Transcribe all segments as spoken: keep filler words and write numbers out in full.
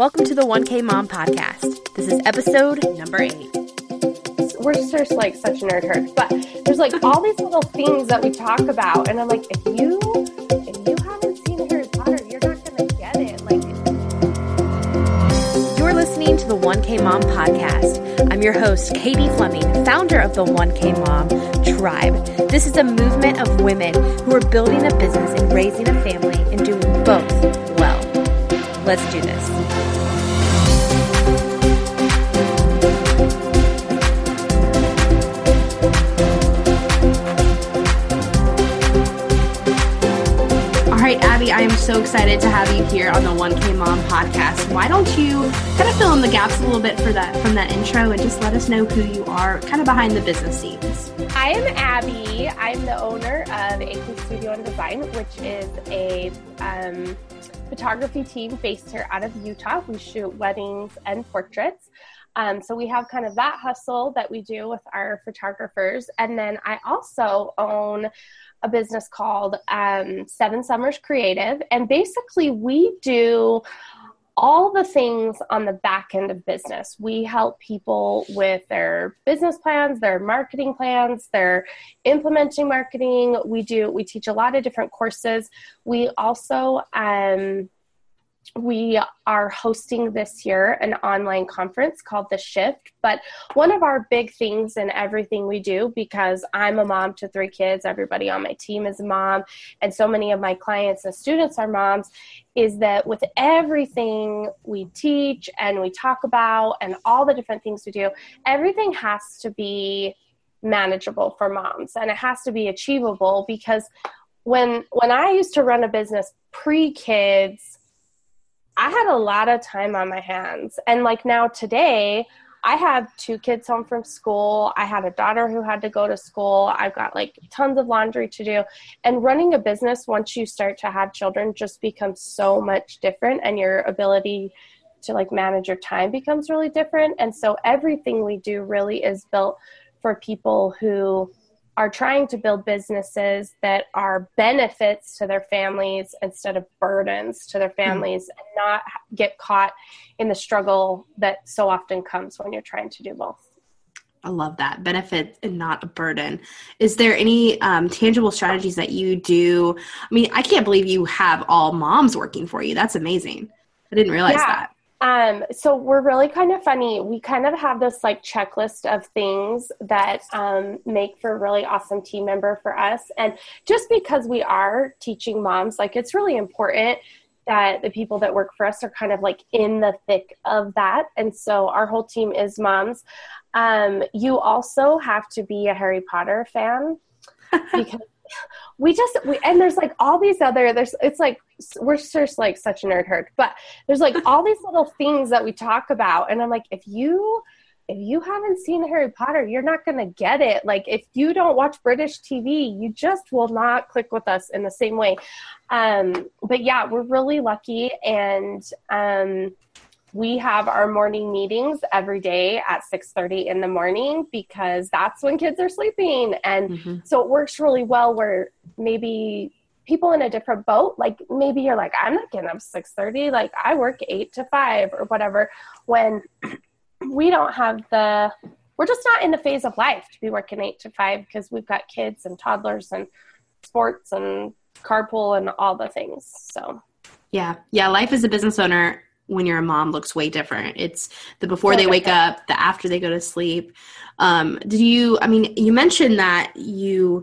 Welcome to the one K Mom Podcast. This is episode number eight. We're just like such nerd herds, but there's like all these little things that we talk about. And I'm like, if you, if you haven't seen Harry Potter, you're not going to get it. Like, you're listening to the one K Mom Podcast. I'm your host, Katie Fleming, founder of the one K Mom Tribe. This is a movement of women who are building a business and raising a family and doing both well. Let's do this. Abby, I am so excited to have you here on the one K Mom Podcast. Why don't you kind of fill in the gaps a little bit for that from that intro and just let us know who you are, kind of behind the business scenes. I am Abby. I'm the owner of Akle Studio and Design, which is a um, photography team based here out of Utah. We shoot weddings and portraits. Um, so we have kind of that hustle that we do with our photographers. And then I also own a business called um, Seven Summers Creative. And basically we do all the things on the back end of business. We help people with their business plans, their marketing plans, their implementing marketing. We do, we teach a lot of different courses. We also, um, we are hosting this year an online conference called The Shift, but one of our big things in everything we do, because I'm a mom to three kids, everybody on my team is a mom, and so many of my clients and students are moms, is that with everything we teach and we talk about and all the different things we do, everything has to be manageable for moms, and it has to be achievable, because when when I used to run a business pre-kids, I had a lot of time on my hands. And like now today, I have two kids home from school. I had a daughter who had to go to school. I've got like tons of laundry to do. And running a business, once you start to have children, just becomes so much different. And your ability to like manage your time becomes really different. And so everything we do really is built for people who are trying to build businesses that are benefits to their families instead of burdens to their families, and not get caught in the struggle that so often comes when you're trying to do both. I love that. Benefit and not a burden. Is there any um, tangible strategies that you do? I mean, I can't believe you have all moms working for you. That's amazing. I didn't realize yeah. that. Um, so we're really kind of funny. We kind of have this like checklist of things that, um, make for a really awesome team member for us. And just because we are teaching moms, like it's really important that the people that work for us are kind of like in the thick of that. And so our whole team is moms. Um, you also have to be a Harry Potter fan because we just, we, and there's like all these other, there's, it's like, we're just like such a nerd herd, but there's like all these little things that we talk about. And I'm like, if you, if you haven't seen Harry Potter, you're not going to get it. Like if you don't watch British T V, you just will not click with us in the same way. Um, but yeah, we're really lucky. And, um, we have our morning meetings every day at six thirty in the morning, because that's when kids are sleeping. And mm-hmm. so it works really well where maybe people in a different boat, like maybe you're like, I'm not getting up six thirty. Like I work eight to five or whatever, when we don't have the, we're just not in the phase of life to be working eight to five, because we've got kids and toddlers and sports and carpool and all the things. So yeah. Yeah. Life as a business owner when you're a mom looks way different. It's the before they wake up, the after they go to sleep. Um, did you, I mean, you mentioned that you,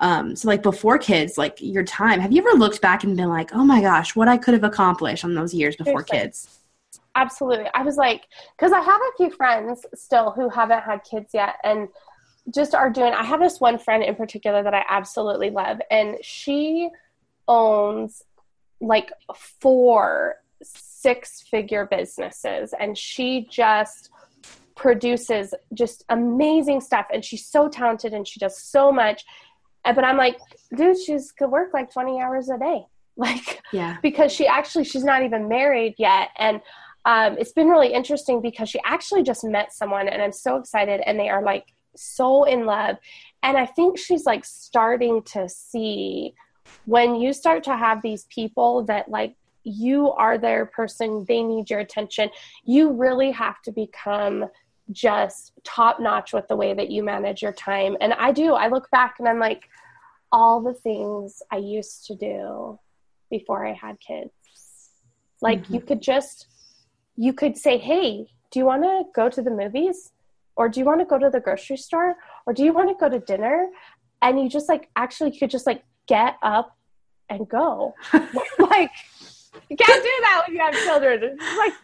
um, so like before kids, like your time, have you ever looked back and been like, oh my gosh, what I could have accomplished on those years before Seriously. Kids? Absolutely. I was like, cause I have a few friends still who haven't had kids yet and just are doing, I have this one friend in particular that I absolutely love, and she owns like four six-figure businesses, and she just produces just amazing stuff, and she's so talented and she does so much. But I'm like, dude, she's could work like twenty hours a day, like yeah, because she actually she's not even married yet. And um, it's been really interesting because she actually just met someone, and I'm so excited, and they are like so in love, and I think she's like starting to see when you start to have these people that like you are their person. They need your attention. You really have to become just top notch with the way that you manage your time. And I do, I look back and I'm like, all the things I used to do before I had kids. Like mm-hmm. you could just, you could say, hey, do you want to go to the movies? Or do you want to go to the grocery store? Or do you want to go to dinner? And you just like, actually you could just like get up and go. Like you can't do that when you have children. It's like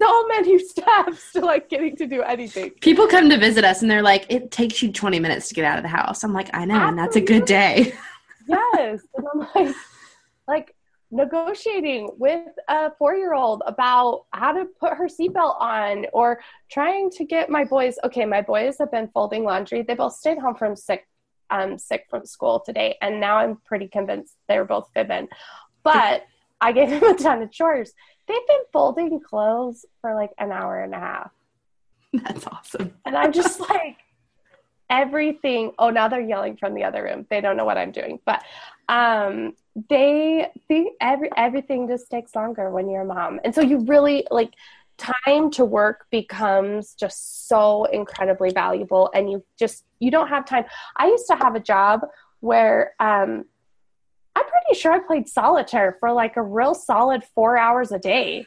so many steps to like getting to do anything. People come to visit us and they're like, it takes you twenty minutes to get out of the house. I'm like, I know. Absolutely. And that's a good day. Yes. And I'm like, like negotiating with a four-year-old about how to put her seatbelt on, or trying to get my boys. Okay. My boys have been folding laundry. They both stayed home from sick, um, sick from school today. And now I'm pretty convinced they're both fibbing, but I gave them a ton of chores. They've been folding clothes for like an hour and a half. That's awesome. And I'm just like, everything. Oh, now they're yelling from the other room. They don't know what I'm doing, but, um, they think every, everything just takes longer when you're a mom. And so you really like time to work becomes just so incredibly valuable. And you just, you don't have time. I used to have a job where, um, I'm pretty sure I played solitaire for like a real solid four hours a day,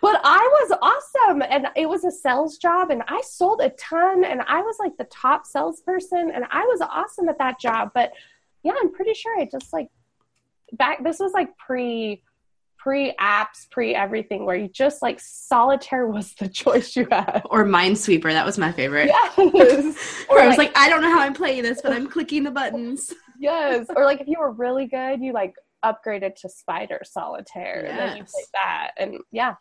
but I was awesome. And it was a sales job and I sold a ton and I was like the top salesperson and I was awesome at that job. But yeah, I'm pretty sure I just like back, this was like pre pre apps, pre everything where you just like solitaire was the choice you had. Or Minesweeper. That was my favorite. Yes. Or I was like, like, I don't know how I'm playing this, but I'm clicking the buttons. Yes. Or like if you were really good, you like upgraded to Spider Solitaire. Yes. And then you played that. And yeah.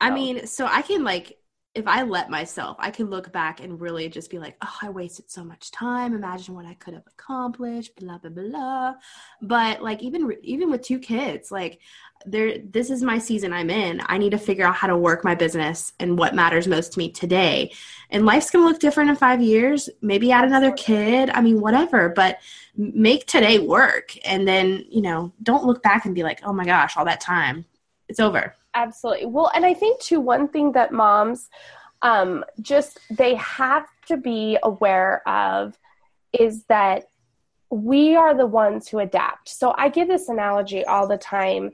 I so. mean, so I can like, if I let myself, I can look back and really just be like, oh, I wasted so much time. Imagine what I could have accomplished, blah, blah, blah. But like, even, even with two kids, like there, this is my season I'm in. I need to figure out how to work my business and what matters most to me today. And life's going to look different in five years, maybe add another kid. I mean, whatever, but make today work. And then, you know, don't look back and be like, oh my gosh, all that time, it's over. Absolutely. Well, and I think too, one thing that moms um, just, they have to be aware of is that we are the ones who adapt. So I give this analogy all the time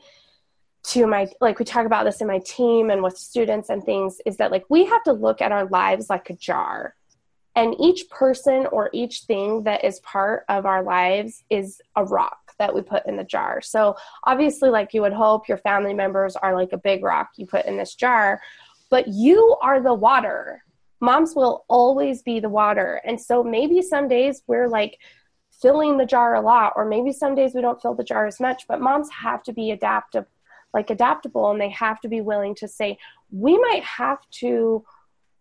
to my, like we talk about this in my team and with students and things, is that like, we have to look at our lives like a jar, and each person or each thing that is part of our lives is a rock that we put in the jar. So obviously, like you would hope, your family members are like a big rock you put in this jar, but you are the water. Moms will always be the water. And so maybe some days we're like filling the jar a lot, or maybe some days we don't fill the jar as much, but moms have to be adaptive, like adaptable. And they have to be willing to say, we might have to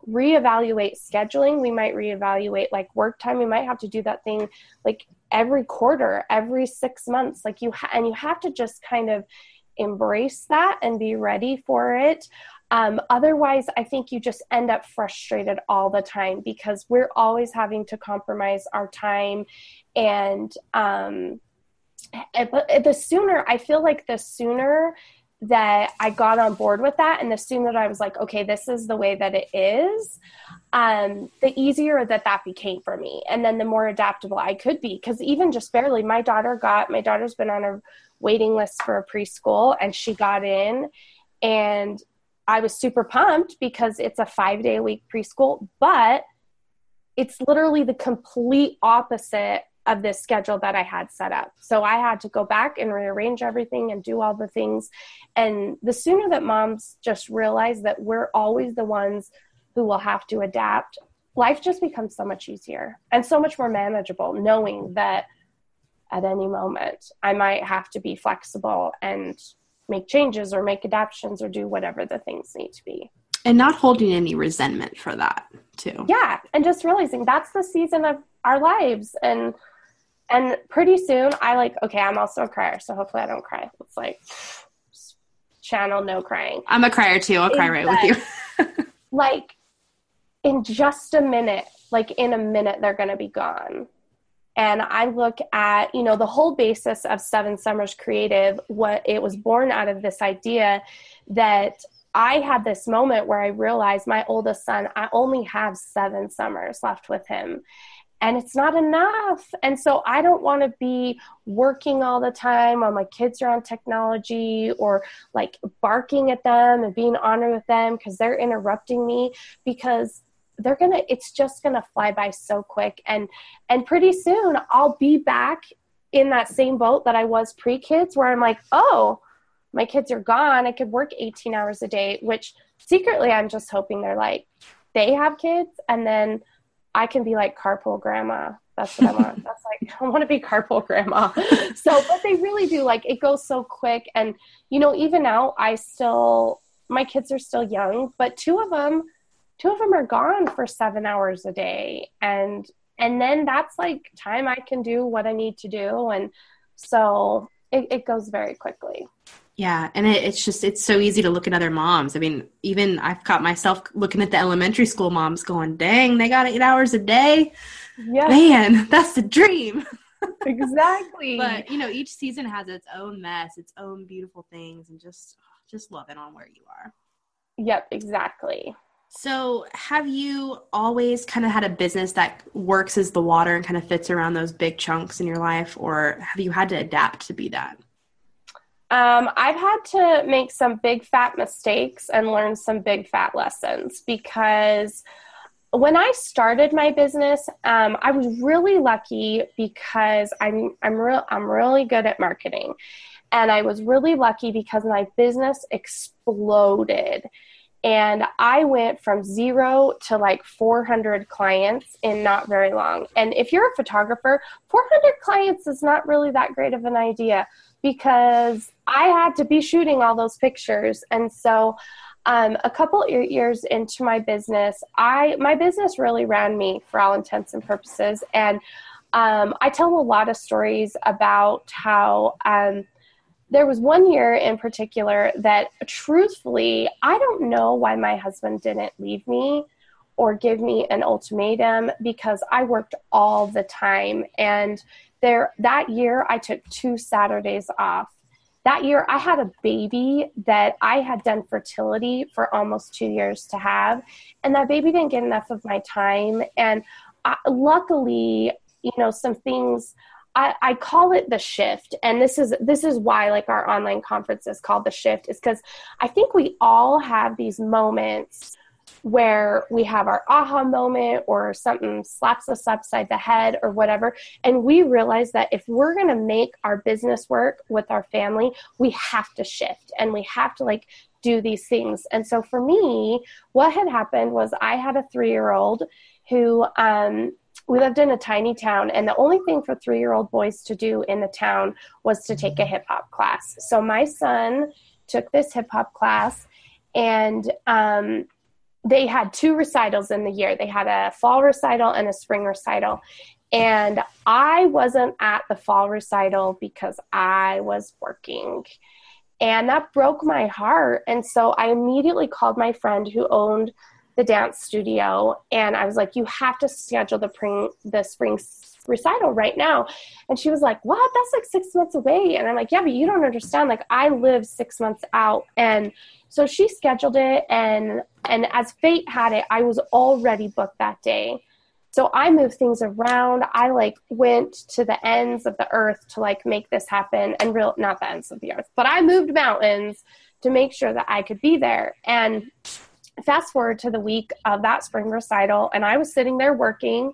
reevaluate scheduling. We might reevaluate like work time. We might have to do that thing like every quarter, every six months, like you ha- and you have to just kind of embrace that and be ready for it. Um, otherwise, I think you just end up frustrated all the time because we're always having to compromise our time. And um, the sooner, I feel like the sooner that I got on board with that, and the sooner that I was like, okay, this is the way that it is, um, the easier that that became for me. And then the more adaptable I could be, because even just barely, my daughter got, my daughter's been on a waiting list for a preschool, and she got in, and I was super pumped because it's a five day a week preschool, but it's literally the complete opposite of this schedule that I had set up. So I had to go back and rearrange everything and do all the things. And the sooner that moms just realize that we're always the ones who will have to adapt, life just becomes so much easier and so much more manageable, knowing that at any moment I might have to be flexible and make changes or make adaptations or do whatever the things need to be. And not holding any resentment for that too. Yeah. And just realizing that's the season of our lives. And And pretty soon I like, okay, I'm also a crier. So hopefully I don't cry. It's like channel, no crying. I'm a crier too. I'll cry right with you. Like in just a minute, like in a minute, they're going to be gone. And I look at, you know, the whole basis of Seven Summers Creative, what it was born out of this idea that I had this moment where I realized my oldest son, I only have seven summers left with him. And it's not enough. And so I don't want to be working all the time while my kids are on technology or like barking at them and being honest with them because they're interrupting me, because they're going to, it's just going to fly by so quick. And, and pretty soon I'll be back in that same boat that I was pre-kids, where I'm like, oh, my kids are gone. I could work eighteen hours a day, which secretly I'm just hoping they're like, they have kids. And then I can be like carpool grandma. That's what I want. That's like, I want to be carpool grandma. So, but they really do, like, it goes so quick. And, you know, even now I still, my kids are still young, but two of them, two of them are gone for seven hours a day. And, and then that's like time I can do what I need to do. And so it, it goes very quickly. Yeah. And it, it's just, it's so easy to look at other moms. I mean, even I've caught myself looking at the elementary school moms going, dang, they got eight hours a day. Yeah, man, that's the dream. Exactly. But you know, each season has its own mess, its own beautiful things, and just, just love it on where you are. Yep, exactly. So have you always kind of had a business that works as the water and kind of fits around those big chunks in your life, or have you had to adapt to be that? Um, I've had to make some big fat mistakes and learn some big fat lessons, because when I started my business, um, I was really lucky because I'm, I'm real, I'm really good at marketing, and I was really lucky because my business exploded, and I went from zero to like four hundred clients in not very long. And if you're a photographer, four hundred clients is not really that great of an idea, because I had to be shooting all those pictures. And so um, a couple years into my business, I my business really ran me for all intents and purposes. And um, I tell a lot of stories about how um, there was one year in particular that, truthfully, I don't know why my husband didn't leave me or give me an ultimatum, because I worked all the time. And there, that year I took two Saturdays off. That year I had a baby that I had done fertility for almost two years to have, and that baby didn't get enough of my time. And I, luckily, you know, some things, I, I call it the shift. And this is, this is why like our online conference is called The Shift, is because I think we all have these moments where we have our aha moment, or something slaps us upside the head or whatever. And we realize that if we're going to make our business work with our family, we have to shift, and we have to like do these things. And so for me, what had happened was I had a three-year-old who, um, we lived in a tiny town, and the only thing for three-year-old boys to do in the town was to take a hip hop class. So my son took this hip hop class, and, um, they had two recitals in the year. They had a fall recital and a spring recital. And I wasn't at the fall recital because I was working, and that broke my heart. And so I immediately called my friend who owned the dance studio, and I was like, you have to schedule the spring, the spring recital right now. And she was like, what? That's like six months away. And I'm like, yeah, but you don't understand. Like, I live six months out. And so she scheduled it, and and as fate had it, I was already booked that day. So I moved things around. I like went to the ends of the earth to like make this happen, and real not the ends of the earth, but I moved mountains to make sure that I could be there. And fast forward to the week of that spring recital, and I was sitting there working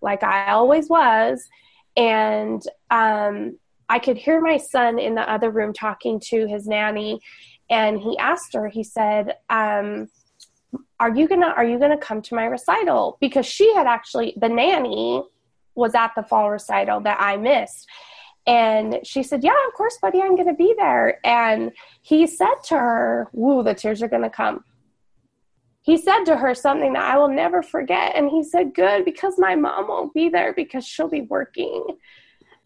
like I always was. And um, I could hear my son in the other room talking to his nanny. And he asked her, he said, um, are you gonna, are you gonna come to my recital? Because she had actually, the nanny was at the fall recital that I missed. And she said, yeah, of course, buddy, I'm going to be there. And he said to her, woo, the tears are going to come. He said to her something that I will never forget. And he said, good, because my mom won't be there because she'll be working.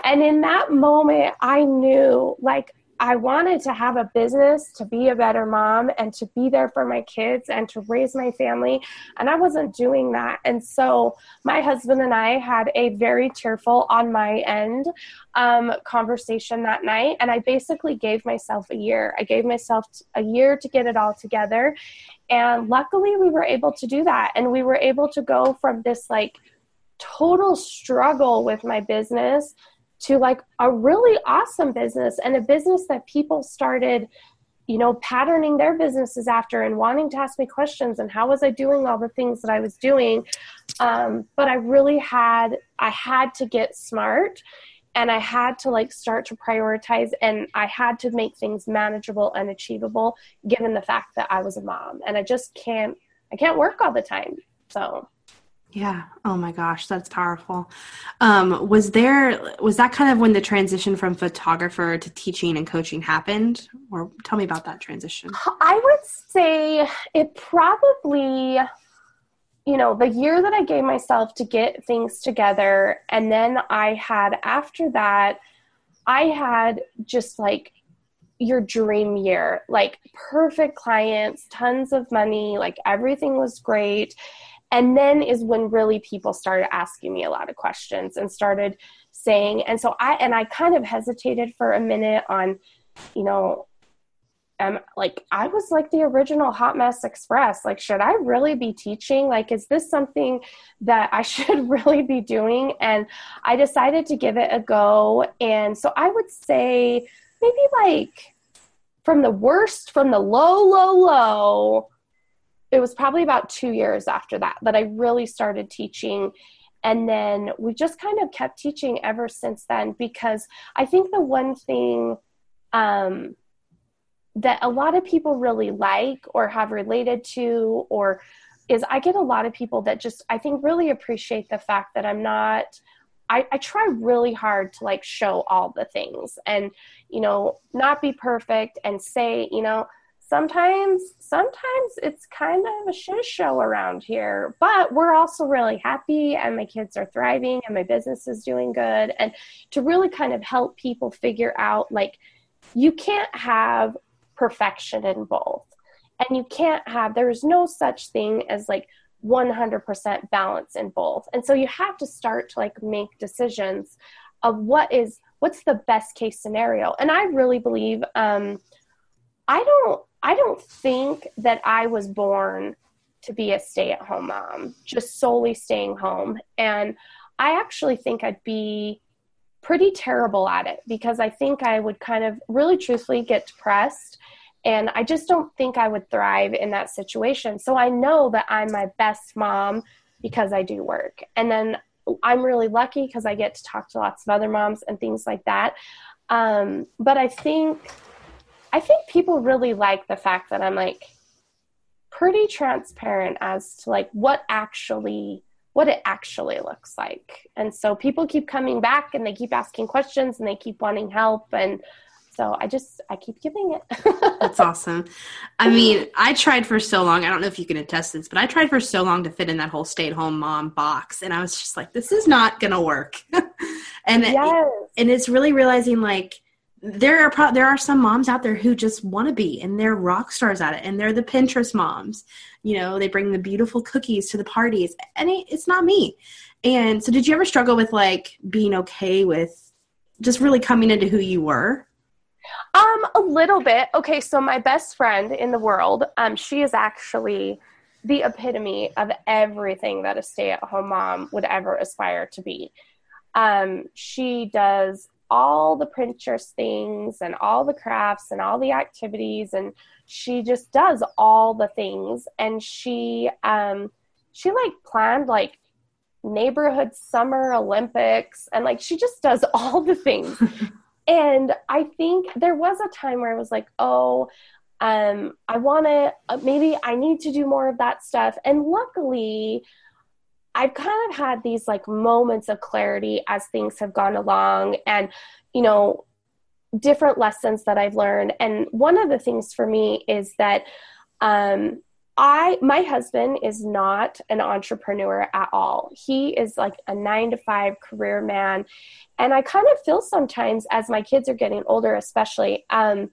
And in that moment, I knew, like, I wanted to have a business, to be a better mom, and to be there for my kids and to raise my family. And I wasn't doing that. And so my husband and I had a very tearful, on my end, um, conversation that night. And I basically gave myself a year. I gave myself a year to get it all together. And luckily we were able to do that. And we were able to go from this like total struggle with my business to like a really awesome business, and a business that people started, you know, patterning their businesses after and wanting to ask me questions and how was I doing all the things that I was doing. Um, but I really had, I had to get smart, and I had to like start to prioritize, and I had to make things manageable and achievable given the fact that I was a mom and I just can't, I can't work all the time. So yeah. Oh my gosh, that's powerful. Um, was there, was that kind of when the transition from photographer to teaching and coaching happened? Or tell me about that transition. I would say it probably, you know, the year that I gave myself to get things together. And then I had, after that, I had just like your dream year, like perfect clients, tons of money, like everything was great. And then is when really people started asking me a lot of questions and started saying, and so I, and I kind of hesitated for a minute on, you know, um, like I was like the original Hot Mess Express. Like, should I really be teaching? Like, is this something that I should really be doing? And I decided to give it a go. And so I would say maybe like from the worst, from the low, low, low, it was probably about two years after that, that I really started teaching. And then we just kind of kept teaching ever since then, because I think the one thing um, that a lot of people really like or have related to, or is I get a lot of people that just, I think really appreciate the fact that I'm not, I, I try really hard to like show all the things and, you know, not be perfect and say, you know, Sometimes, sometimes it's kind of a shit show around here, but we're also really happy and my kids are thriving and my business is doing good. And to really kind of help people figure out, like, you can't have perfection in both, and you can't have, there is no such thing as like one hundred percent balance in both. And so you have to start to like make decisions of what is, what's the best case scenario. And I really believe, um, I don't, I don't think that I was born to be a stay-at-home mom, just solely staying home. And I actually think I'd be pretty terrible at it, because I think I would kind of really truthfully get depressed, and I just don't think I would thrive in that situation. So I know that I'm my best mom because I do work. And then I'm really lucky because I get to talk to lots of other moms and things like that. Um, but I think... I think people really like the fact that I'm like pretty transparent as to like what actually, what it actually looks like. And so people keep coming back and they keep asking questions and they keep wanting help. And so I just, I keep giving it. That's awesome. I mean, I tried for so long. I don't know if you can attest this, but I tried for so long to fit in that whole stay-at-home mom box. And I was just like, this is not going to work. and yes. And it's really realizing like, There are pro- there are some moms out there who just want to be, and they're rock stars at it, and they're the Pinterest moms. You know, they bring the beautiful cookies to the parties, and it, it's not me. And so did you ever struggle with, like, being okay with just really coming into who you were? Um, a little bit. Okay, so my best friend in the world, um, she is actually the epitome of everything that a stay-at-home mom would ever aspire to be. Um, she does all the Pinterest things and all the crafts and all the activities. And she just does all the things. And she, um, she like planned like neighborhood summer Olympics, and like, she just does all the things. And I think there was a time where I was like, Oh, um, I want to, uh, maybe I need to do more of that stuff. And luckily, I've kind of had these like moments of clarity as things have gone along, and, you know, different lessons that I've learned. And one of the things for me is that um, I, my husband is not an entrepreneur at all. He is like a nine to five career man. And I kind of feel sometimes as my kids are getting older, especially, um,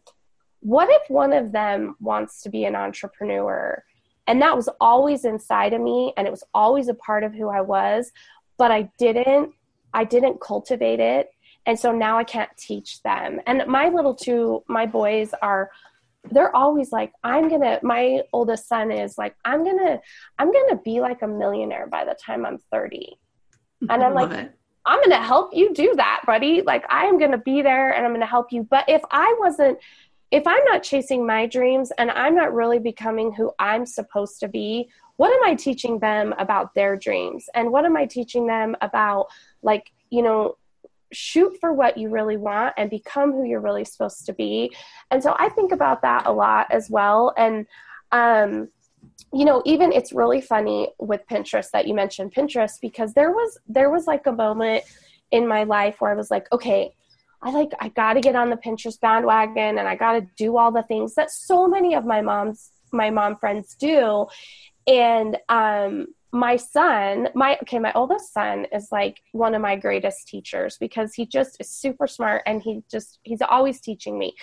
what if one of them wants to be an entrepreneur? And that was always inside of me. And it was always a part of who I was, but I didn't, I didn't cultivate it. And so now I can't teach them. And my little two, my boys are, they're always like, I'm going to, my oldest son is like, I'm going to, I'm going to be like a millionaire by the time I'm thirty. And I'm like, it. I'm going to help you do that, buddy. Like, I am going to be there and I'm going to help you. But if I wasn't, if I'm not chasing my dreams and I'm not really becoming who I'm supposed to be, what am I teaching them about their dreams? And what am I teaching them about, like, you know, shoot for what you really want and become who you're really supposed to be. And so I think about that a lot as well. And, um, you know, even it's really funny with Pinterest that you mentioned Pinterest, because there was, there was like a moment in my life where I was like, okay, I like, I got to get on the Pinterest bandwagon and I got to do all the things that so many of my mom's, my mom friends do. And, um, my son, my, okay, my oldest son is like one of my greatest teachers, because he just is super smart and he just, he's always teaching me.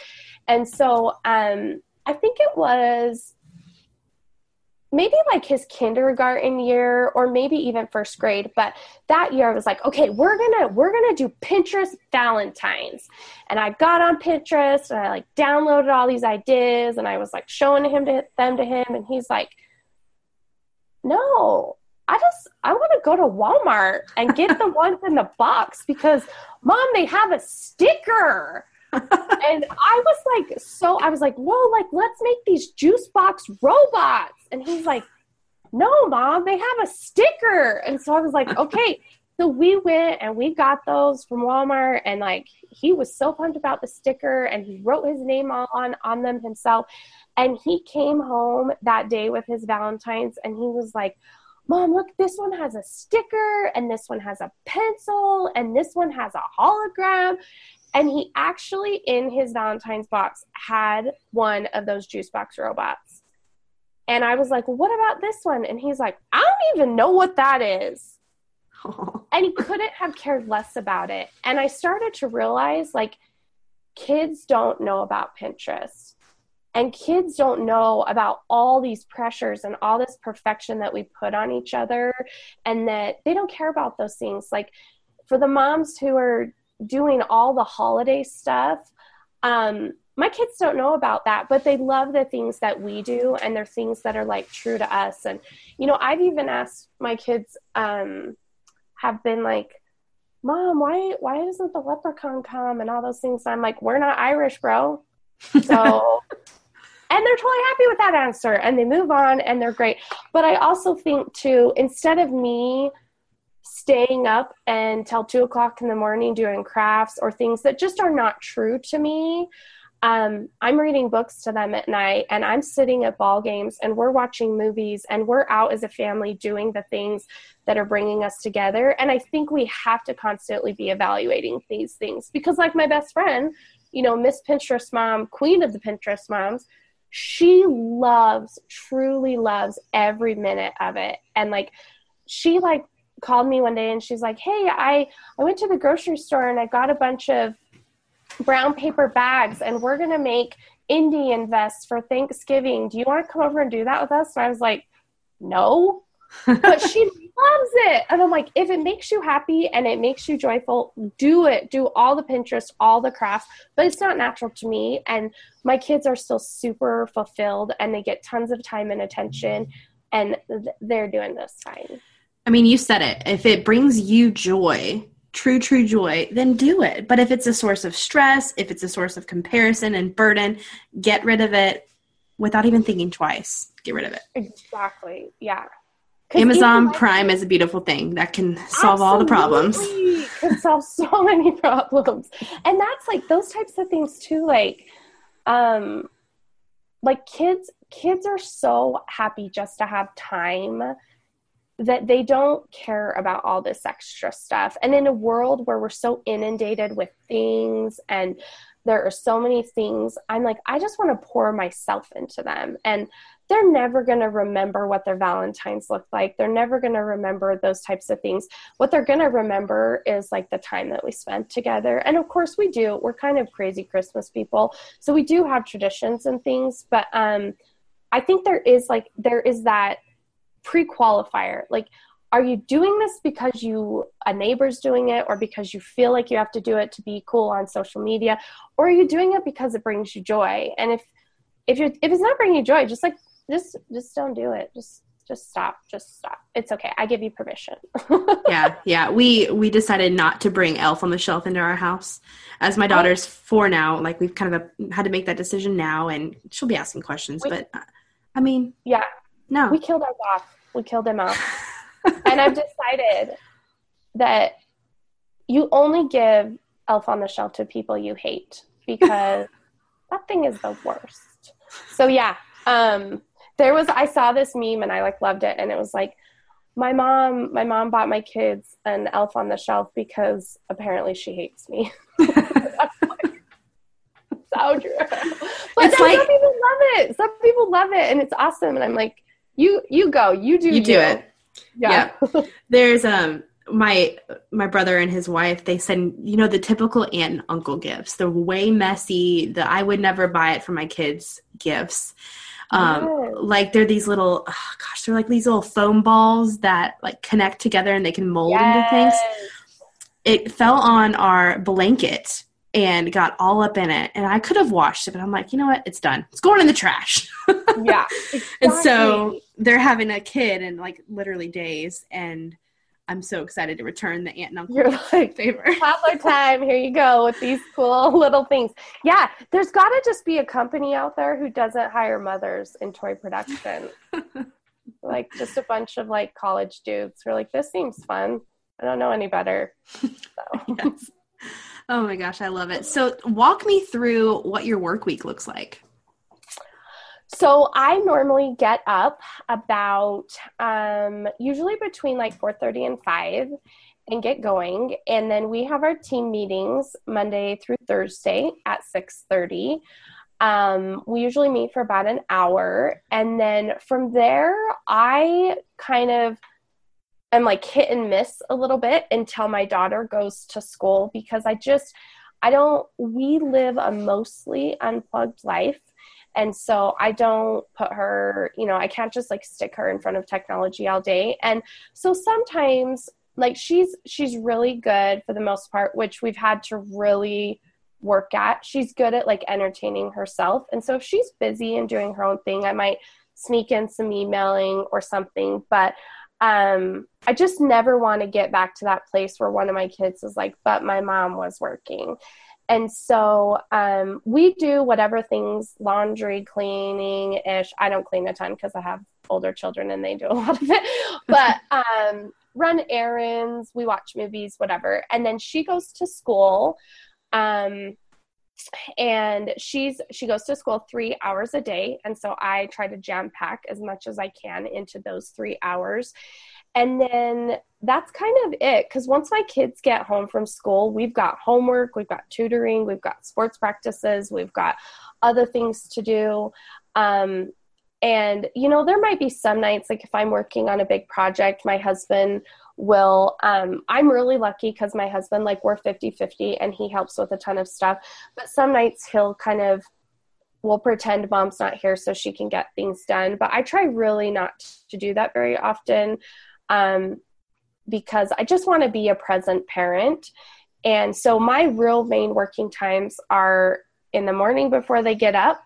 And so, um, I think it was maybe like his kindergarten year or maybe even first grade. But that year I was like, okay, we're gonna, we're gonna do Pinterest Valentines. And I got on Pinterest and I like downloaded all these ideas and I was like showing him to them to him. And he's like, no, I just, I want to go to Walmart and get the ones in the box because mom, they have a sticker. And I was like, so I was like, whoa, like, let's make these juice box robots. And he's like, no, mom, they have a sticker. And so I was like, okay. So we went and we got those from Walmart, and like, he was so pumped about the sticker and he wrote his name on, on them himself. And he came home that day with his Valentines and he was like, mom, look, this one has a sticker and this one has a pencil and this one has a hologram. And he actually in his Valentine's box had one of those juice box robots. And I was like, well, what about this one? And he's like, I don't even know what that is. And he couldn't have cared less about it. And I started to realize, like, kids don't know about Pinterest. And kids don't know about all these pressures and all this perfection that we put on each other, and that they don't care about those things. Like, for the moms who are doing all the holiday stuff, um, my kids don't know about that, but they love the things that we do, and they're things that are, like, true to us. And, you know, I've even asked my kids, um, have been like, mom, why, why doesn't the leprechaun come and all those things? And I'm like, we're not Irish, bro. So... And they're totally happy with that answer and they move on and they're great. But I also think too, instead of me staying up until two o'clock in the morning doing crafts or things that just are not true to me, um, I'm reading books to them at night, and I'm sitting at ball games and we're watching movies and we're out as a family doing the things that are bringing us together. And I think we have to constantly be evaluating these things, because like my best friend, you know, Miss Pinterest Mom, Queen of the Pinterest Moms, she loves, truly loves every minute of it. And like, she like called me one day and she's like, hey, I, I went to the grocery store and I got a bunch of brown paper bags and we're going to make Indian vests for Thanksgiving. Do you want to come over and do that with us? And I was like, no, but she loves it. And I'm like, if it makes you happy and it makes you joyful, do it. Do all the Pinterest, all the crafts, but it's not natural to me. And my kids are still super fulfilled and they get tons of time and attention, and th- they're doing this fine. I mean, you said it, if it brings you joy, true, true joy, then do it. But if it's a source of stress, if it's a source of comparison and burden, get rid of it without even thinking twice. Get rid of it. Exactly. Yeah. Amazon like, Prime is a beautiful thing that can solve all the problems. Can solve so many problems. And that's like those types of things too. Like, um, like kids, kids are so happy just to have time that they don't care about all this extra stuff. And in a world where we're so inundated with things and there are so many things, I'm like, I just want to pour myself into them. And they're never going to remember what their Valentines looked like. They're never going to remember those types of things. What they're going to remember is like the time that we spent together. And of course we do, we're kind of crazy Christmas people. So we do have traditions and things, but um, I think there is like, there is that pre-qualifier. Like, are you doing this because you a neighbor's doing it, or because you feel like you have to do it to be cool on social media, or are you doing it because it brings you joy? And if if you if it's not bringing you joy, just like just just don't do it. Just just stop. Just stop. It's okay. I give you permission. yeah, yeah. We we decided not to bring Elf on the Shelf into our house, as my daughter's four now. Like, we've kind of had to make that decision now, and she'll be asking questions. We, but I mean, yeah, no, we killed our dog. We killed him off. And I've decided that you only give Elf on the Shelf to people you hate, because that thing is the worst. So yeah, um, there was, I saw this meme and I like loved it. And it was like, my mom, my mom bought my kids an Elf on the Shelf because apparently she hates me. So true. But it's like, some people love it. Some people love it. And it's awesome. And I'm like, you, you go, you do, you do it. Yeah. yeah. There's, um, my, my brother and his wife, they send, you know, the typical aunt and uncle gifts, the way messy, the, I would never buy it for my kids gifts. Um, yeah. Like they're these little, oh gosh, they're like these little foam balls that like connect together and they can mold yes. into things. It fell on our blanket and got all up in it. And I could have washed it, but I'm like, you know what? It's done. It's going in the trash. Yeah. Exactly. And so they're having a kid in like literally days. And I'm so excited to return the aunt and uncle. You're like, favor. Toddler time. Here you go with these cool little things. Yeah. There's got to just be a company out there who doesn't hire mothers in toy production. Like just a bunch of like college dudes who are like, this seems fun. I don't know any better. So. Yes. Oh my gosh, I love it. So walk me through what your work week looks like. So I normally get up about um, usually between like four thirty and five and get going. And then we have our team meetings Monday through Thursday at six thirty. Um, we usually meet for about an hour. And then from there, I kind of I'm like hit and miss a little bit until my daughter goes to school, because I just, I don't, we live a mostly unplugged life. And so I don't put her, you know, I can't just like stick her in front of technology all day. And so sometimes like she's, she's really good for the most part, which we've had to really work at. She's good at like entertaining herself. And so if she's busy and doing her own thing, I might sneak in some emailing or something, but Um, I just never want to get back to that place where one of my kids is like, but my mom was working. And so, um, we do whatever things, laundry, cleaning ish. I don't clean a ton cause I have older children and they do a lot of it, but, um, run errands, we watch movies, whatever. And then she goes to school. Um, and she's, she goes to school three hours a day. And so I try to jam pack as much as I can into those three hours. And then that's kind of it. Cause once my kids get home from school, we've got homework, we've got tutoring, we've got sports practices, we've got other things to do. Um, and you know, there might be some nights, like if I'm working on a big project, my husband will, um, I'm really lucky because my husband, like we're fifty-fifty and he helps with a ton of stuff, but some nights he'll kind of, we'll pretend mom's not here so she can get things done. But I try really not to do that very often. Um, because I just want to be a present parent. And so my real main working times are in the morning before they get up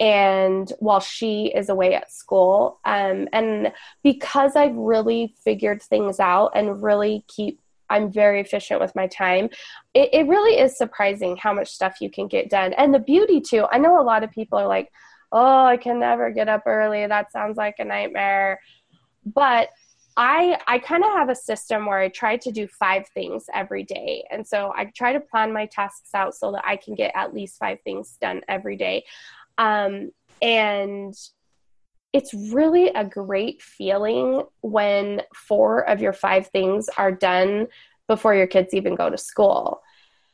and while she is away at school. Um, and because I've really figured things out and really keep, I'm very efficient with my time. It, it really is surprising how much stuff you can get done. And the beauty too, I know a lot of people are like, oh, I can never get up early. That sounds like a nightmare. But I, I kind of have a system where I try to do five things every day. And so I try to plan my tasks out so that I can get at least five things done every day. Um, and it's really a great feeling when four of your five things are done before your kids even go to school.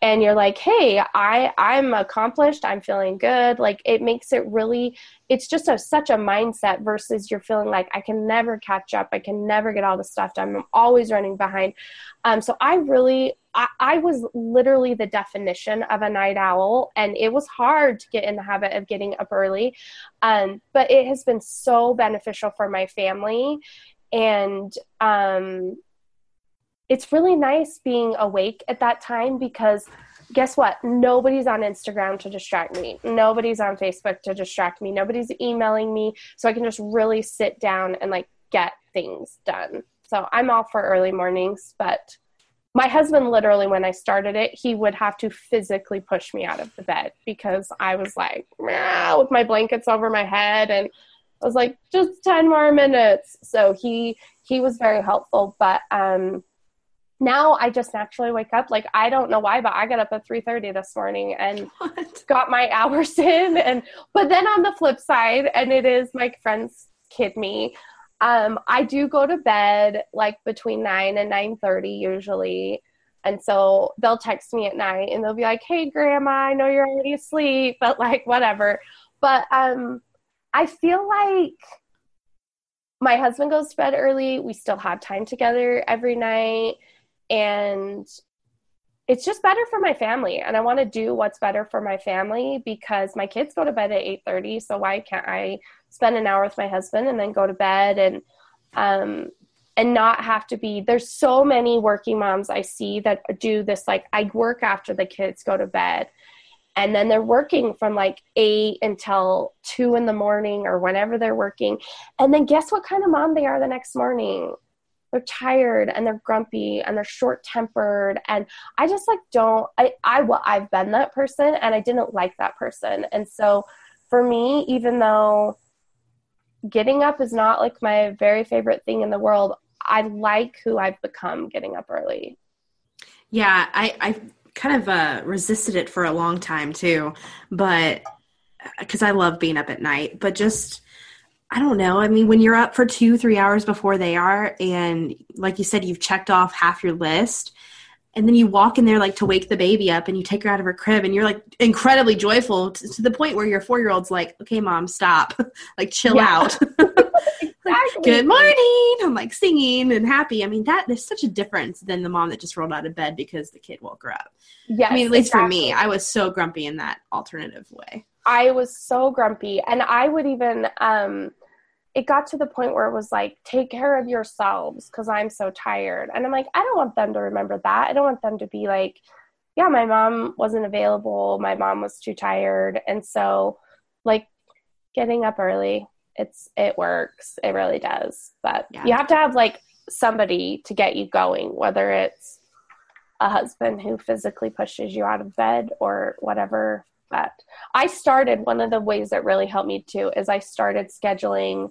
and you're like, hey, I, I'm accomplished, I'm feeling good. Like, it makes it really, it's just a, such a mindset versus you're feeling like, I can never catch up. I can never get all this stuff done. I'm always running behind. Um, so I really, I, I was literally the definition of a night owl, and it was hard to get in the habit of getting up early. Um, but it has been so beneficial for my family, and, um, it's really nice being awake at that time, because guess what? Nobody's on Instagram to distract me. Nobody's on Facebook to distract me. Nobody's emailing me. So I can just really sit down and like get things done. So I'm all for early mornings, but my husband, literally when I started it, he would have to physically push me out of the bed because I was like, meow, with my blankets over my head. And I was like, just ten more minutes. So he, he was very helpful, but, um, now I just naturally wake up. Like, I don't know why, but I got up at three thirty this morning and what? got my hours in. And but then on the flip side, and it is my friends kid me, um, I do go to bed like between nine and nine thirty usually. And so they'll text me at night and they'll be like, hey, Grandma, I know you're already asleep, but like whatever. But um, I feel like my husband goes to bed early. We still have time together every night. And it's just better for my family. And I want to do what's better for my family, because my kids go to bed at eight thirty. So why can't I spend an hour with my husband and then go to bed and, um, and not have to be, there's so many working moms I see that do this. Like, I work after the kids go to bed, and then they're working from like eight until two in the morning or whenever they're working. And then guess what kind of mom they are the next morning? They're tired and they're grumpy and they're short-tempered. And I just like don't, I, I, well, I've been that person, and I didn't like that person. And so for me, even though getting up is not like my very favorite thing in the world, I like who I've become getting up early. Yeah. I, I kind of uh, resisted it for a long time too, but because I love being up at night, but just I don't know. I mean, when you're up for two, three hours before they are, and like you said, you've checked off half your list, and then you walk in there like to wake the baby up, and you take her out of her crib, and you're like incredibly joyful t- to the point where your four-year-old's like, okay, Mom, stop. Like, chill yeah. out. Exactly. Good morning. I'm like singing and happy. I mean, that there's such a difference than the mom that just rolled out of bed because the kid woke her up. Yeah. I mean, at least exactly. for me, I was so grumpy in that alternative way. I was so grumpy, and I would even, um, it got to the point where it was like, take care of yourselves, 'cause I'm so tired. And I'm like, I don't want them to remember that. I don't want them to be like, yeah, my mom wasn't available. My mom was too tired. And so like getting up early, it's, it works. It really does. But yeah. you have to have like somebody to get you going, whether it's a husband who physically pushes you out of bed or whatever. But I started, one of the ways that really helped me too, is I started scheduling,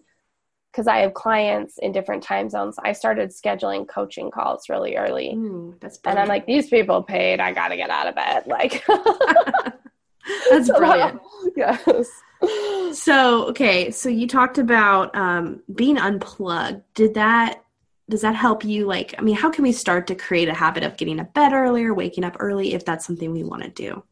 because I have clients in different time zones. I started scheduling coaching calls really early. Mm, that's brilliant. And I'm like, these people paid, I got to get out of bed. Like, that's brilliant. Yes. So, okay. So you talked about, um, being unplugged. Did that, does that help you? Like, I mean, how can we start to create a habit of getting to bed earlier, waking up early, if that's something we want to do?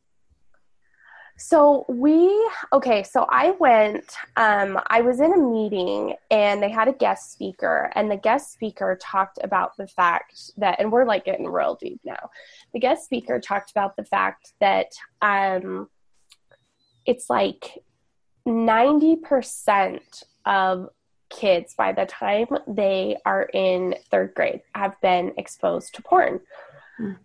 So we, okay, so I went, um, I was in a meeting and they had a guest speaker, and the guest speaker talked about the fact that, and we're like getting real deep now. The guest speaker talked about the fact that, um, it's like ninety percent of kids by the time they are in third grade have been exposed to porn.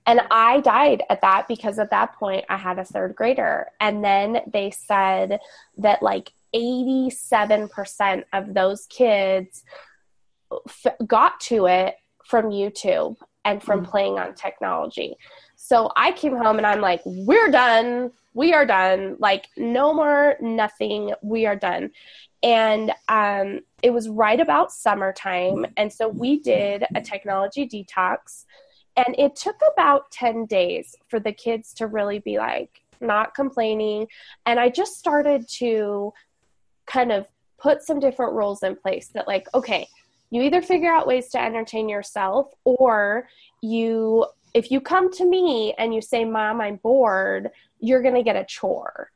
And I died at that, because at that point I had a third grader. And then they said that like eighty-seven percent of those kids f- got to it from YouTube and from mm-hmm. playing on technology. So I came home and I'm like, we're done. We are done. Like, no more, nothing. We are done. And um, it was right about summertime. And so we did a technology detox. And it took about ten days for the kids to really be like not complaining. And I just started to kind of put some different rules in place that like, okay, you either figure out ways to entertain yourself, or you If you come to me and you say, Mom, I'm bored, you're going to get a chore.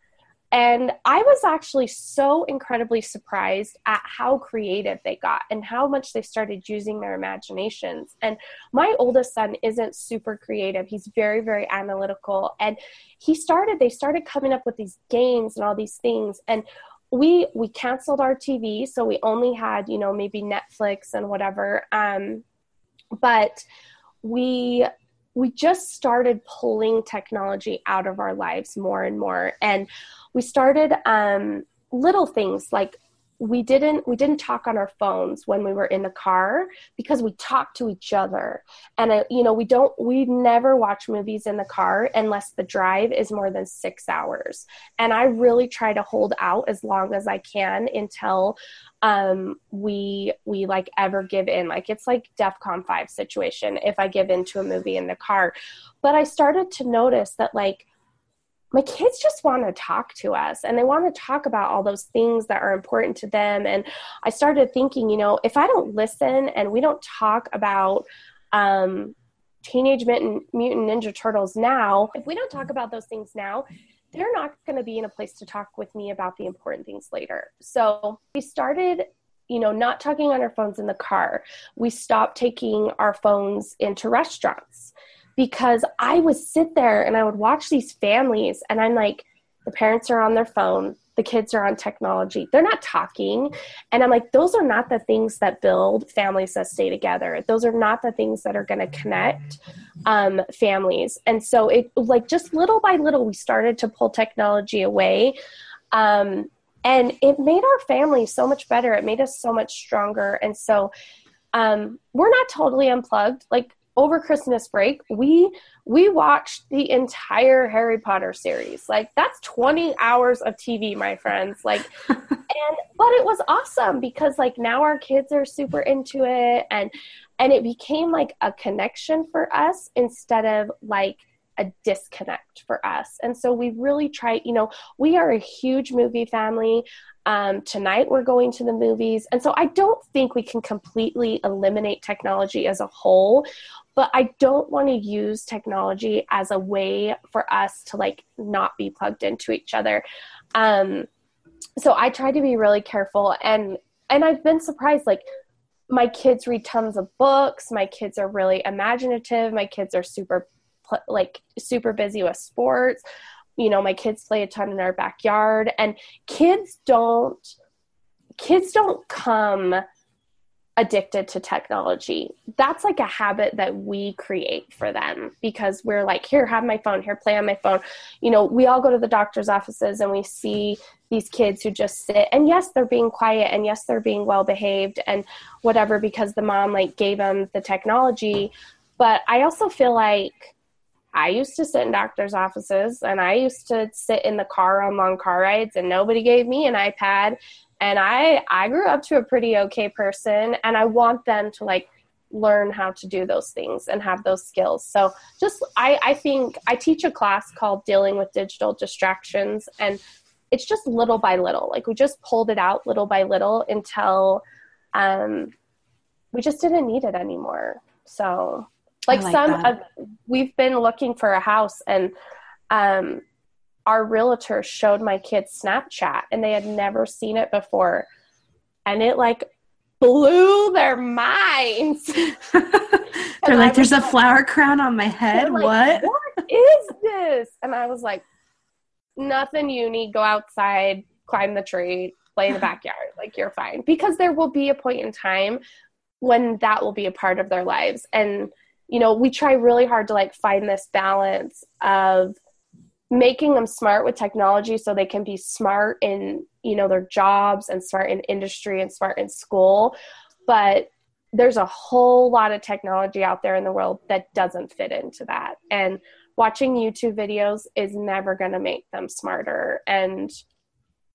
And I was actually so incredibly surprised at how creative they got and how much they started using their imaginations. And my oldest son isn't super creative. He's very, very analytical. And he started, they started coming up with these games and all these things. And we, we canceled our T V. So we only had, you know, maybe Netflix and whatever. Um, but we, we just started pulling technology out of our lives more and more. And we started um, little things like we didn't we didn't talk on our phones when we were in the car because we talked to each other. And I, you know, we don't we never watch movies in the car unless the drive is more than six hours. And I really try to hold out as long as I can until um, we we like ever give in. Like it's like DEFCON five situation if I give in to a movie in the car. But I started to notice that like, my kids just want to talk to us and they want to talk about all those things that are important to them. And I started thinking, you know, if I don't listen and we don't talk about um, Teenage Mutant, Mutant Ninja Turtles now, if we don't talk about those things now, they're not going to be in a place to talk with me about the important things later. So we started, you know, not talking on our phones in the car. We stopped taking our phones into restaurants. Because I would sit there and I would watch these families and I'm like, the parents are on their phone, the kids are on technology, they're not talking. And I'm like, those are not the things that build families that stay together. Those are not the things that are going to connect um, families. And so it like just little by little, we started to pull technology away. Um, and it made our family so much better. It made us so much stronger. And so um, we're not totally unplugged. Like, over Christmas break, we we watched the entire Harry Potter series. Like, that's twenty hours of T V, my friends. Like, and but it was awesome because like now our kids are super into it, and and it became like a connection for us instead of like a disconnect for us. And so we really try, you know, we are a huge movie family. Um, tonight we're going to the movies. And so I don't think we can completely eliminate technology as a whole, but I don't want to use technology as a way for us to like not be plugged into each other. Um, so I try to be really careful, and, and I've been surprised, like my kids read tons of books. My kids are really imaginative. My kids are super like super busy with sports. You know, my kids play a ton in our backyard, and kids don't, kids don't come addicted to technology. That's like a habit that we create for them because we're like, here, have my phone, here, play on my phone. You know, we all go to the doctor's offices and we see these kids who just sit, and yes, they're being quiet, and yes, they're being well-behaved and whatever, because the mom like gave them the technology. But I also feel like, I used to sit in doctor's offices, and I used to sit in the car on long car rides, and nobody gave me an iPad. And I, I grew up to a pretty okay person, and I want them to like learn how to do those things and have those skills. So just, I, I think I teach a class called Dealing with Digital Distractions, and it's just little by little. Like we just pulled it out little by little until um, we just didn't need it anymore. So Like, like some that. of, we've been looking for a house, and um, our realtor showed my kids Snapchat, and they had never seen it before. And it like blew their minds. They're like, there's a like, flower crown on my head. Like, what? What is this? And I was like, nothing you need. Go outside, climb the tree, play in the backyard. Like, you're fine. Because there will be a point in time when that will be a part of their lives. And you know, we try really hard to like find this balance of making them smart with technology so they can be smart in, you know, their jobs and smart in industry and smart in school. But there's a whole lot of technology out there in the world that doesn't fit into that. And watching YouTube videos is never going to make them smarter. And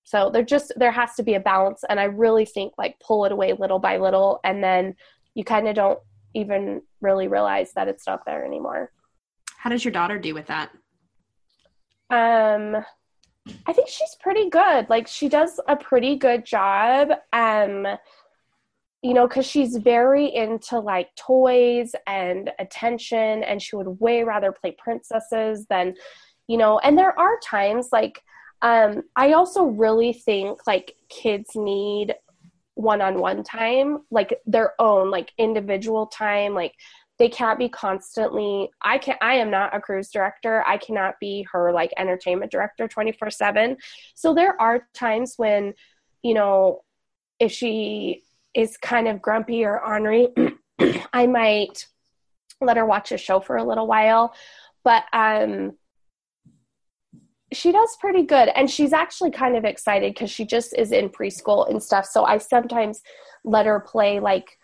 so there just, there has to be a balance. And I really think like pull it away little by little, and then you kind of don't even really realize that it's not there anymore. How does your daughter do with that? Um, I think she's pretty good. Like, she does a pretty good job. Um, you know, because she's very into like toys and attention, and she would way rather play princesses than, you know, and there are times like, um, I also really think like kids need one-on-one time, like their own, like individual time, like they can't be constantly, I can't, I am not a cruise director. I cannot be her like entertainment director twenty-four seven. So there are times when, you know, if she is kind of grumpy or ornery, I might let her watch a show for a little while, but, um, she does pretty good. And she's actually kind of excited because she just is in preschool and stuff. So I sometimes let her play like,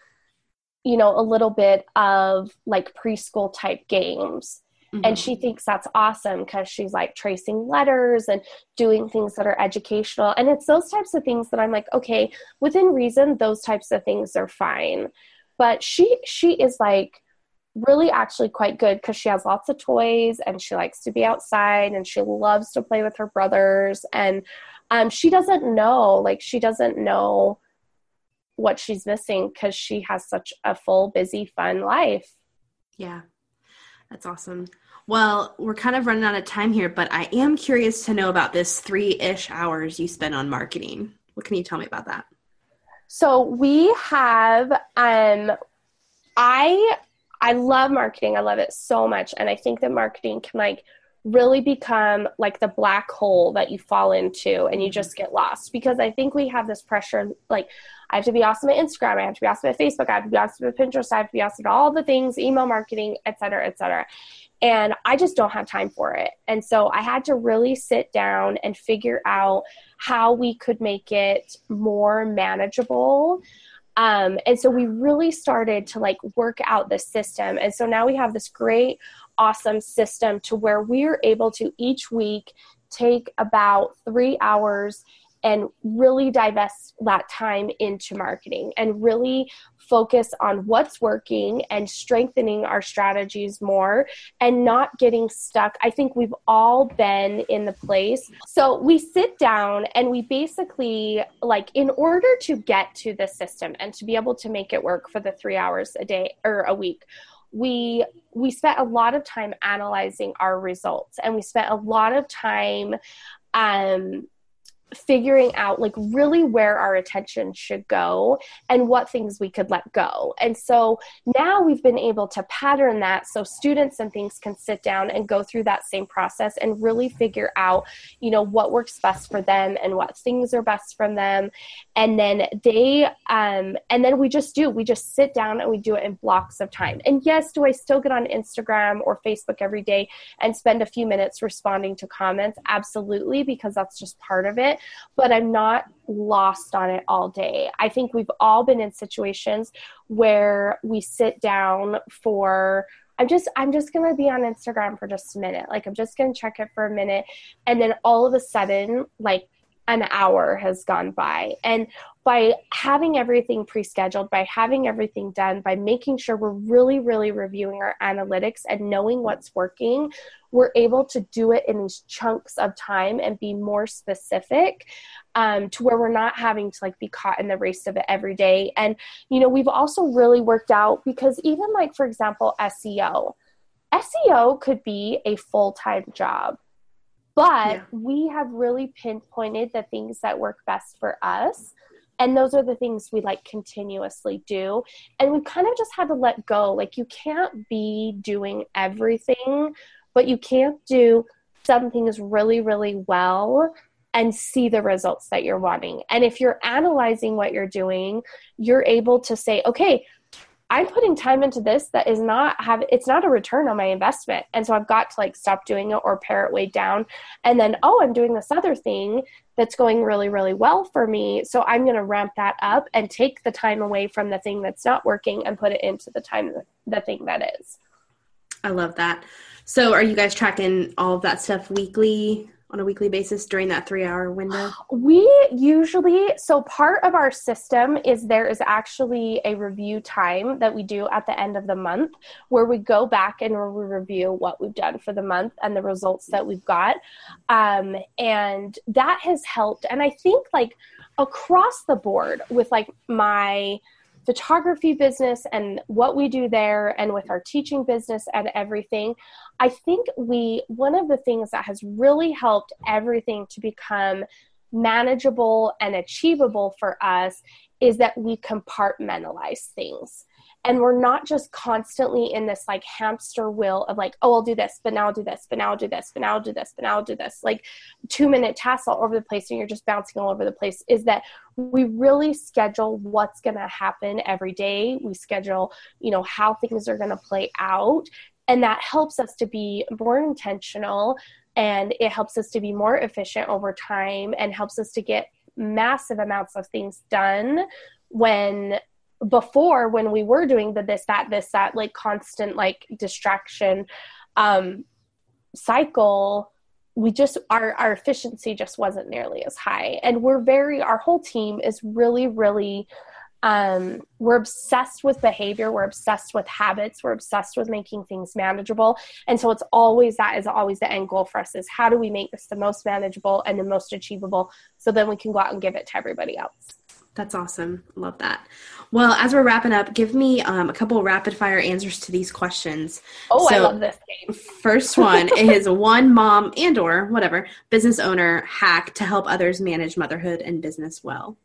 you know, a little bit of like preschool type games. Mm-hmm. And she thinks that's awesome because she's like tracing letters and doing things that are educational. And it's those types of things that I'm like, okay, within reason, those types of things are fine. But she, she is like, really actually quite good because she has lots of toys and she likes to be outside and she loves to play with her brothers. And um, she doesn't know, like she doesn't know what she's missing because she has such a full, busy, fun life. Yeah, that's awesome. Well, we're kind of running out of time here, but I am curious to know about this three-ish hours you spend on marketing. What can you tell me about that? So we have, um, I... I love marketing. I love it so much. And I think that marketing can like really become like the black hole that you fall into and you just get lost, because I think we have this pressure. Like I have to be awesome at Instagram. I have to be awesome at Facebook. I have to be awesome at Pinterest. I have to be awesome at all the things, email marketing, et cetera, et cetera. And I just don't have time for it. And so I had to really sit down and figure out how we could make it more manageable. Um, and so we really started to like work out the system. And so now we have this great, awesome system to where we're able to each week take about three hours and really divest that time into marketing and really focus on what's working and strengthening our strategies more and not getting stuck. I think we've all been in the place. So we sit down and we basically like, in order to get to the system and to be able to make it work for the three hours a day or a week, we we spent a lot of time analyzing our results, and we spent a lot of time um figuring out like really where our attention should go and what things we could let go. And so now we've been able to pattern that so students and things can sit down and go through that same process and really figure out, you know, what works best for them and what things are best from them. And then they, um, and then we just do, we just sit down and we do it in blocks of time. And yes, do I still get on Instagram or Facebook every day and spend a few minutes responding to comments? Absolutely, because that's just part of it. But I'm not lost on it all day. I think we've all been in situations where we sit down for, I'm just, I'm just going to be on Instagram for just a minute. Like I'm just going to check it for a minute. And then all of a sudden, like an hour has gone by. And by having everything pre-scheduled, by having everything done, by making sure we're really, really reviewing our analytics and knowing what's working, we're able to do it in these chunks of time and be more specific um, to where we're not having to like be caught in the race of it every day. And, you know, we've also really worked out, because even like, for example, S E O, S E O could be a full-time job. But yeah. We have really pinpointed the things that work best for us. And those are the things we like continuously do. And we kind of just had to let go. Like you can't be doing everything, but you can't do some things really, really well and see the results that you're wanting. And if you're analyzing what you're doing, you're able to say, okay, I'm putting time into this that is not have, it's not a return on my investment. And so I've got to like stop doing it or pare it way down. And then, oh, I'm doing this other thing that's going really, really well for me. So I'm going to ramp that up and take the time away from the thing that's not working and put it into the time, the thing that is. I love that. So are you guys tracking all of that stuff weekly? On a weekly basis during that three hour window? We usually, so part of our system is there is actually a review time that we do at the end of the month where we go back and we review what we've done for the month and the results that we've got. Um, and that has helped. And I think like across the board with like my photography business and what we do there and with our teaching business and everything, I think we, one of the things that has really helped everything to become manageable and achievable for us is that we compartmentalize things. And we're not just constantly in this like hamster wheel of like, oh, I'll do this, but now I'll do this, but now I'll do this, but now I'll do this, but now I'll do this, like two minute tasks all over the place. And you're just bouncing all over the place. Is that we really schedule what's going to happen every day. We schedule, you know, how things are going to play out. And that helps us to be more intentional, and it helps us to be more efficient over time, and helps us to get massive amounts of things done when before when we were doing the this, that, this, that, like constant, like distraction um, cycle, we just, our, our efficiency just wasn't nearly as high. And we're very, our whole team is really, really, um, we're obsessed with behavior. We're obsessed with habits. We're obsessed with making things manageable. And so it's always, that is always the end goal for us, is how do we make this the most manageable and the most achievable, so then we can go out and give it to everybody else. That's awesome. Love that. Well, as we're wrapping up, give me um, a couple rapid fire answers to these questions. Oh, so I love this game. First one is one mom and or whatever business owner hack to help others manage motherhood and business well.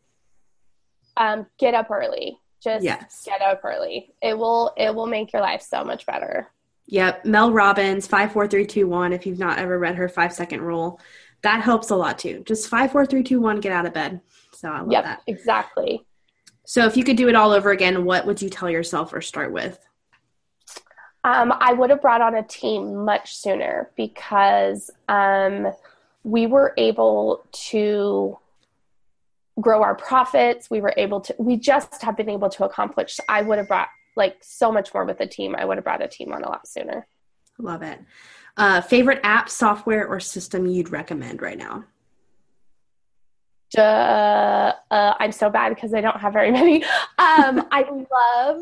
Um, get up early. Just yes. Get up early. It will, it will make your life so much better. Yep. Mel Robbins, five, four, three, two, one. If you've not ever read her five second rule, that helps a lot too. Just five, four, three, two, one, get out of bed. So I love yep, that. Exactly. So if you could do it all over again, what would you tell yourself or start with? Um, I would have brought on a team much sooner, because um, we were able to grow our profits. We were able to, we just have been able to accomplish. I would have brought like so much more with a team. I would have brought a team on a lot sooner. Love it. Uh, favorite app, software, or system you'd recommend right now? Uh, uh, I'm so bad because I don't have very many. Um, I love,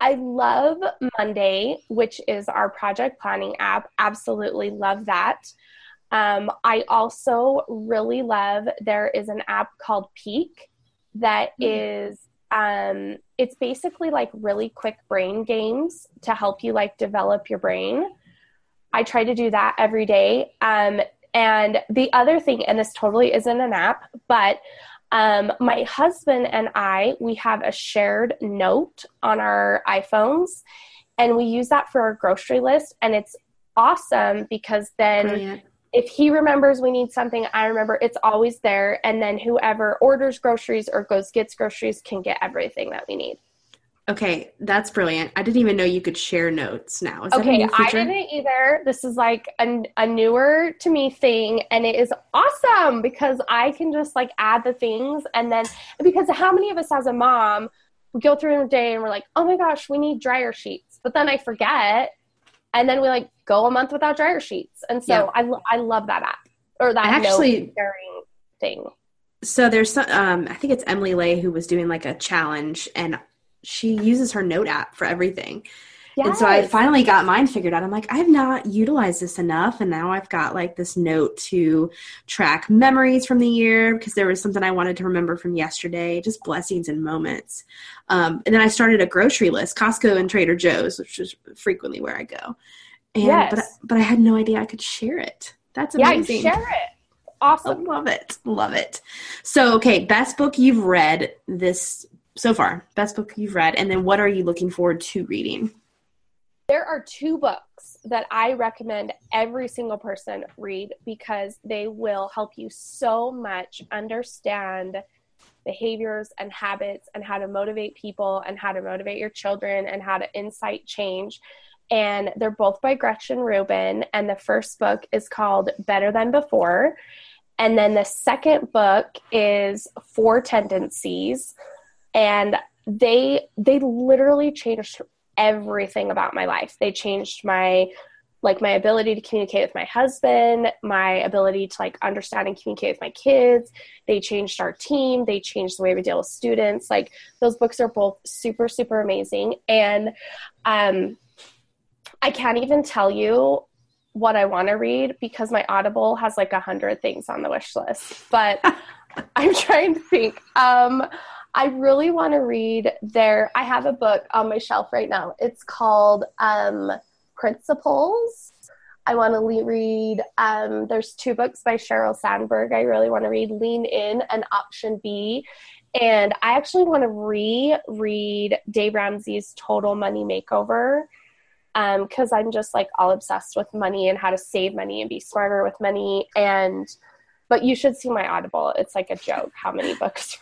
I love Monday, which is our project planning app. Absolutely love that. Um, I also really love, there is an app called Peak that is, um, it's basically like really quick brain games to help you like develop your brain. I try to do that every day. Um, And the other thing, and this totally isn't an app, but um, my husband and I, we have a shared note on our iPhones, and we use that for our grocery list. And it's awesome because then Brilliant. If he remembers we need something, I remember, it's always there. And then whoever orders groceries or goes gets groceries can get everything that we need. Okay, that's brilliant. I didn't even know you could share notes now. Is okay, that I didn't either. This is like a, a newer to me thing, and it is awesome because I can just like add the things, and then because how many of us as a mom we go through a day and we're like, oh my gosh, we need dryer sheets, but then I forget, and then we like go a month without dryer sheets, and so yeah. I lo- I love that app or that actually note sharing thing. So there's some, um I think it's Emily Lay who was doing like a challenge, and she uses her note app for everything. Yes. And so I finally got mine figured out. I'm like, I've not utilized this enough. And now I've got like this note to track memories from the year, because there was something I wanted to remember from yesterday, just blessings and moments. Um, and then I started a grocery list, Costco and Trader Joe's, which is frequently where I go. And, yes. but, I, but I had no idea I could share it. That's amazing. Yeah, share it. Awesome. I love it. Love it. So, okay. Best book you've read this So far, best book you've read, and then what are you looking forward to reading? There are two books that I recommend every single person read, because they will help you so much understand behaviors and habits and how to motivate people and how to motivate your children and how to incite change. And they're both by Gretchen Rubin, and the first book is called Better Than Before. And then the second book is Four Tendencies. And they they literally changed everything about my life. They changed my, like my ability to communicate with my husband, my ability to like understand and communicate with my kids. They changed our team. They changed the way we deal with students. Like those books are both super, super amazing. And um, I can't even tell you what I want to read, because my Audible has like a hundred things on the wish list. But I'm trying to think. Um, I really want to read their, I have a book on my shelf right now. It's called um, Principles. I want to le- read, um, there's two books by Sheryl Sandberg. I really want to read Lean In and Option B. And I actually want to re-read Dave Ramsey's Total Money Makeover, because um, I'm just like all obsessed with money and how to save money and be smarter with money. And but you should see my Audible. It's like a joke how many books.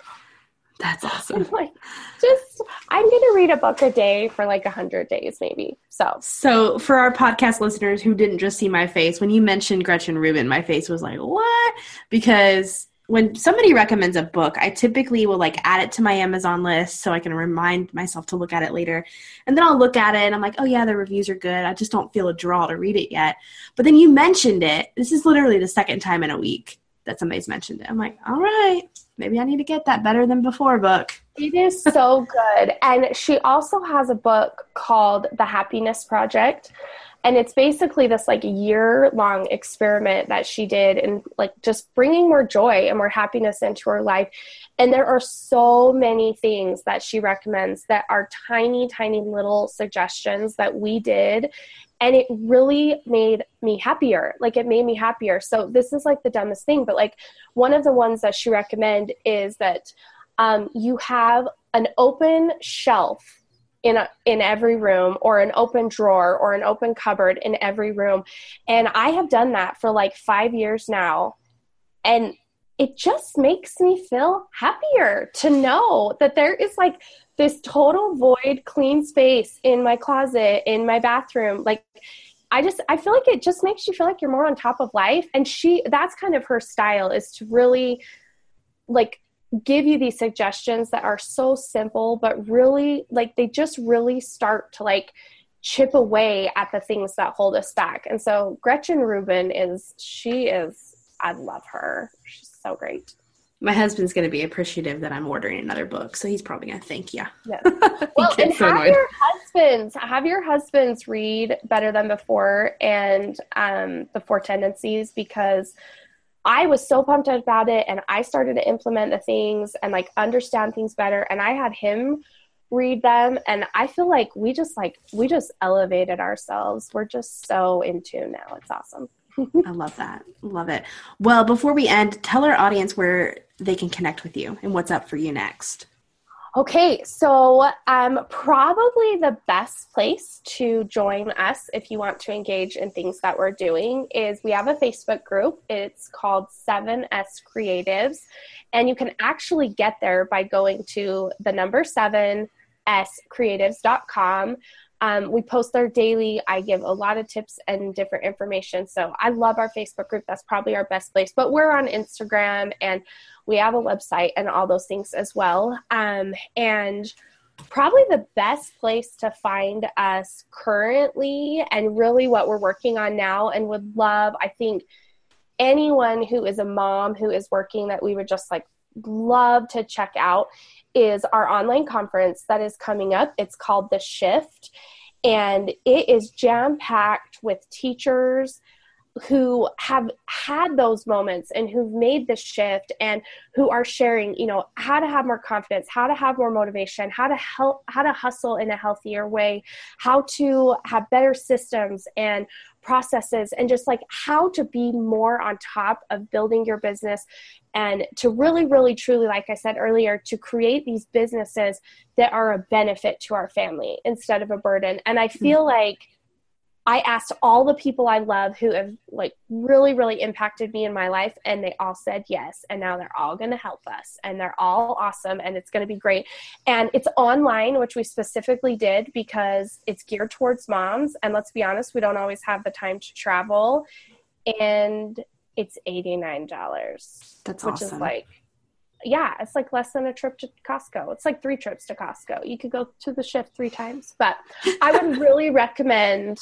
That's awesome. I'm like, just I'm going to read a book a day for like one hundred days maybe. So so for our podcast listeners who didn't just see my face, when you mentioned Gretchen Rubin, my face was like, what? Because when somebody recommends a book, I typically will like add it to my Amazon list so I can remind myself to look at it later. And then I'll look at it and I'm like, oh yeah, the reviews are good. I just don't feel a draw to read it yet. But then you mentioned it. This is literally the second time in a week that somebody's mentioned it. I'm like, all right, maybe I need to get that Better Than Before book. It is so good. And she also has a book called The Happiness Project. And it's basically this like year-long experiment that she did in like just bringing more joy and more happiness into her life. And there are so many things that she recommends that are tiny, tiny little suggestions that we did. And it really made me happier. Like it made me happier. So this is like the dumbest thing, but like one of the ones that she recommend is that um, you have an open shelf in a, in every room, or an open drawer or an open cupboard in every room. And I have done that for like five years now. And it just makes me feel happier to know that there is like this total void, clean space in my closet, in my bathroom. Like I just, I feel like it just makes you feel like you're more on top of life. And she, that's kind of her style, is to really like give you these suggestions that are so simple, but really like they just really start to like chip away at the things that hold us back. And so Gretchen Rubin is, she is, I love her. She's so great. My husband's going to be appreciative that I'm ordering another book, so he's probably going to thank you. Yes. Well, and so have annoyed. your husbands, have your husbands read Better Than Before and um, the Four Tendencies, because I was so pumped about it, and I started to implement the things and like understand things better. And I had him read them, and I feel like we just like we just elevated ourselves. We're just so in tune now. It's awesome. I love that. Love it. Well, before we end, tell our audience where they can connect with you and what's up for you next. Okay, so um, probably the best place to join us if you want to engage in things that we're doing is we have a Facebook group. It's called Seven S Creatives, and you can actually get there by going to the number seven S creatives dot com. Um, we post there daily. I give a lot of tips and different information. So I love our Facebook group. That's probably our best place. But we're on Instagram, and we have a website and all those things as well. Um, and probably the best place to find us currently and really what we're working on now, and would love, I think, anyone who is a mom who is working that we would just like love to check out, is our online conference that is coming up. It's called The Shift, and it is jam-packed with teachers who have had those moments and who've made the shift and who are sharing, you know, how to have more confidence, how to have more motivation, how to help, how to hustle in a healthier way, how to have better systems and processes, and just like how to be more on top of building your business, and to really, really, truly, like I said earlier, to create these businesses that are a benefit to our family instead of a burden. And I feel mm-hmm. like I asked all the people I love who have like really, really impacted me in my life, and they all said yes. And now they're all going to help us, and they're all awesome, and it's going to be great. And it's online, which we specifically did because it's geared towards moms. And let's be honest, we don't always have the time to travel, and it's eighty-nine dollars. That's which awesome. Is like, yeah, it's like less than a trip to Costco. It's like three trips to Costco. You could go to The Shift three times, but I would really recommend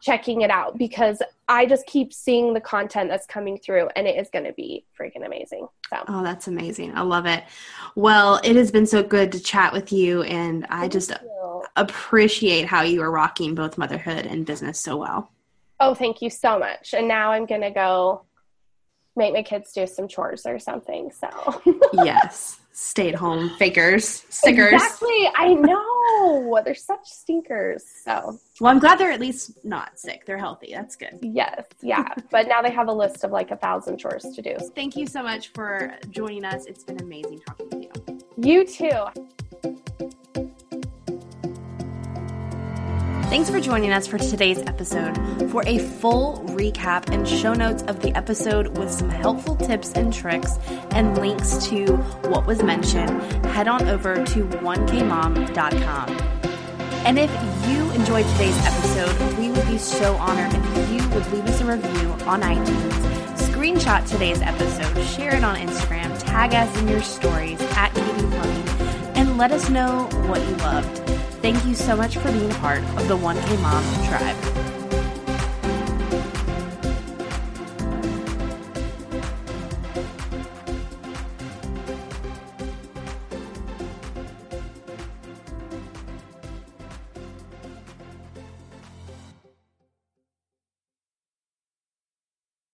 checking it out, because I just keep seeing the content that's coming through, and it is going to be freaking amazing. So. Oh, that's amazing. I love it. Well, it has been so good to chat with you, and I Thank just you. appreciate how you are rocking both motherhood and business so well. Oh, thank you so much. And now I'm going to go make my kids do some chores or something. So yes, stay-at-home fakers, sickers. Exactly. I know. They're such stinkers. So, well, I'm glad they're at least not sick. They're healthy. That's good. Yes. Yeah. But now they have a list of like a thousand chores to do. Thank you so much for joining us. It's been amazing talking to you. You too. Thanks for joining us for today's episode. For a full recap and show notes of the episode with some helpful tips and tricks and links to what was mentioned, head on over to one k mom dot com. And if you enjoyed today's episode, we would be so honored if you would leave us a review on iTunes, screenshot today's episode, share it on Instagram, tag us in your stories at Katie Plumbing, and let us know what you loved. Thank you so much for being a part of the one K Mom Tribe.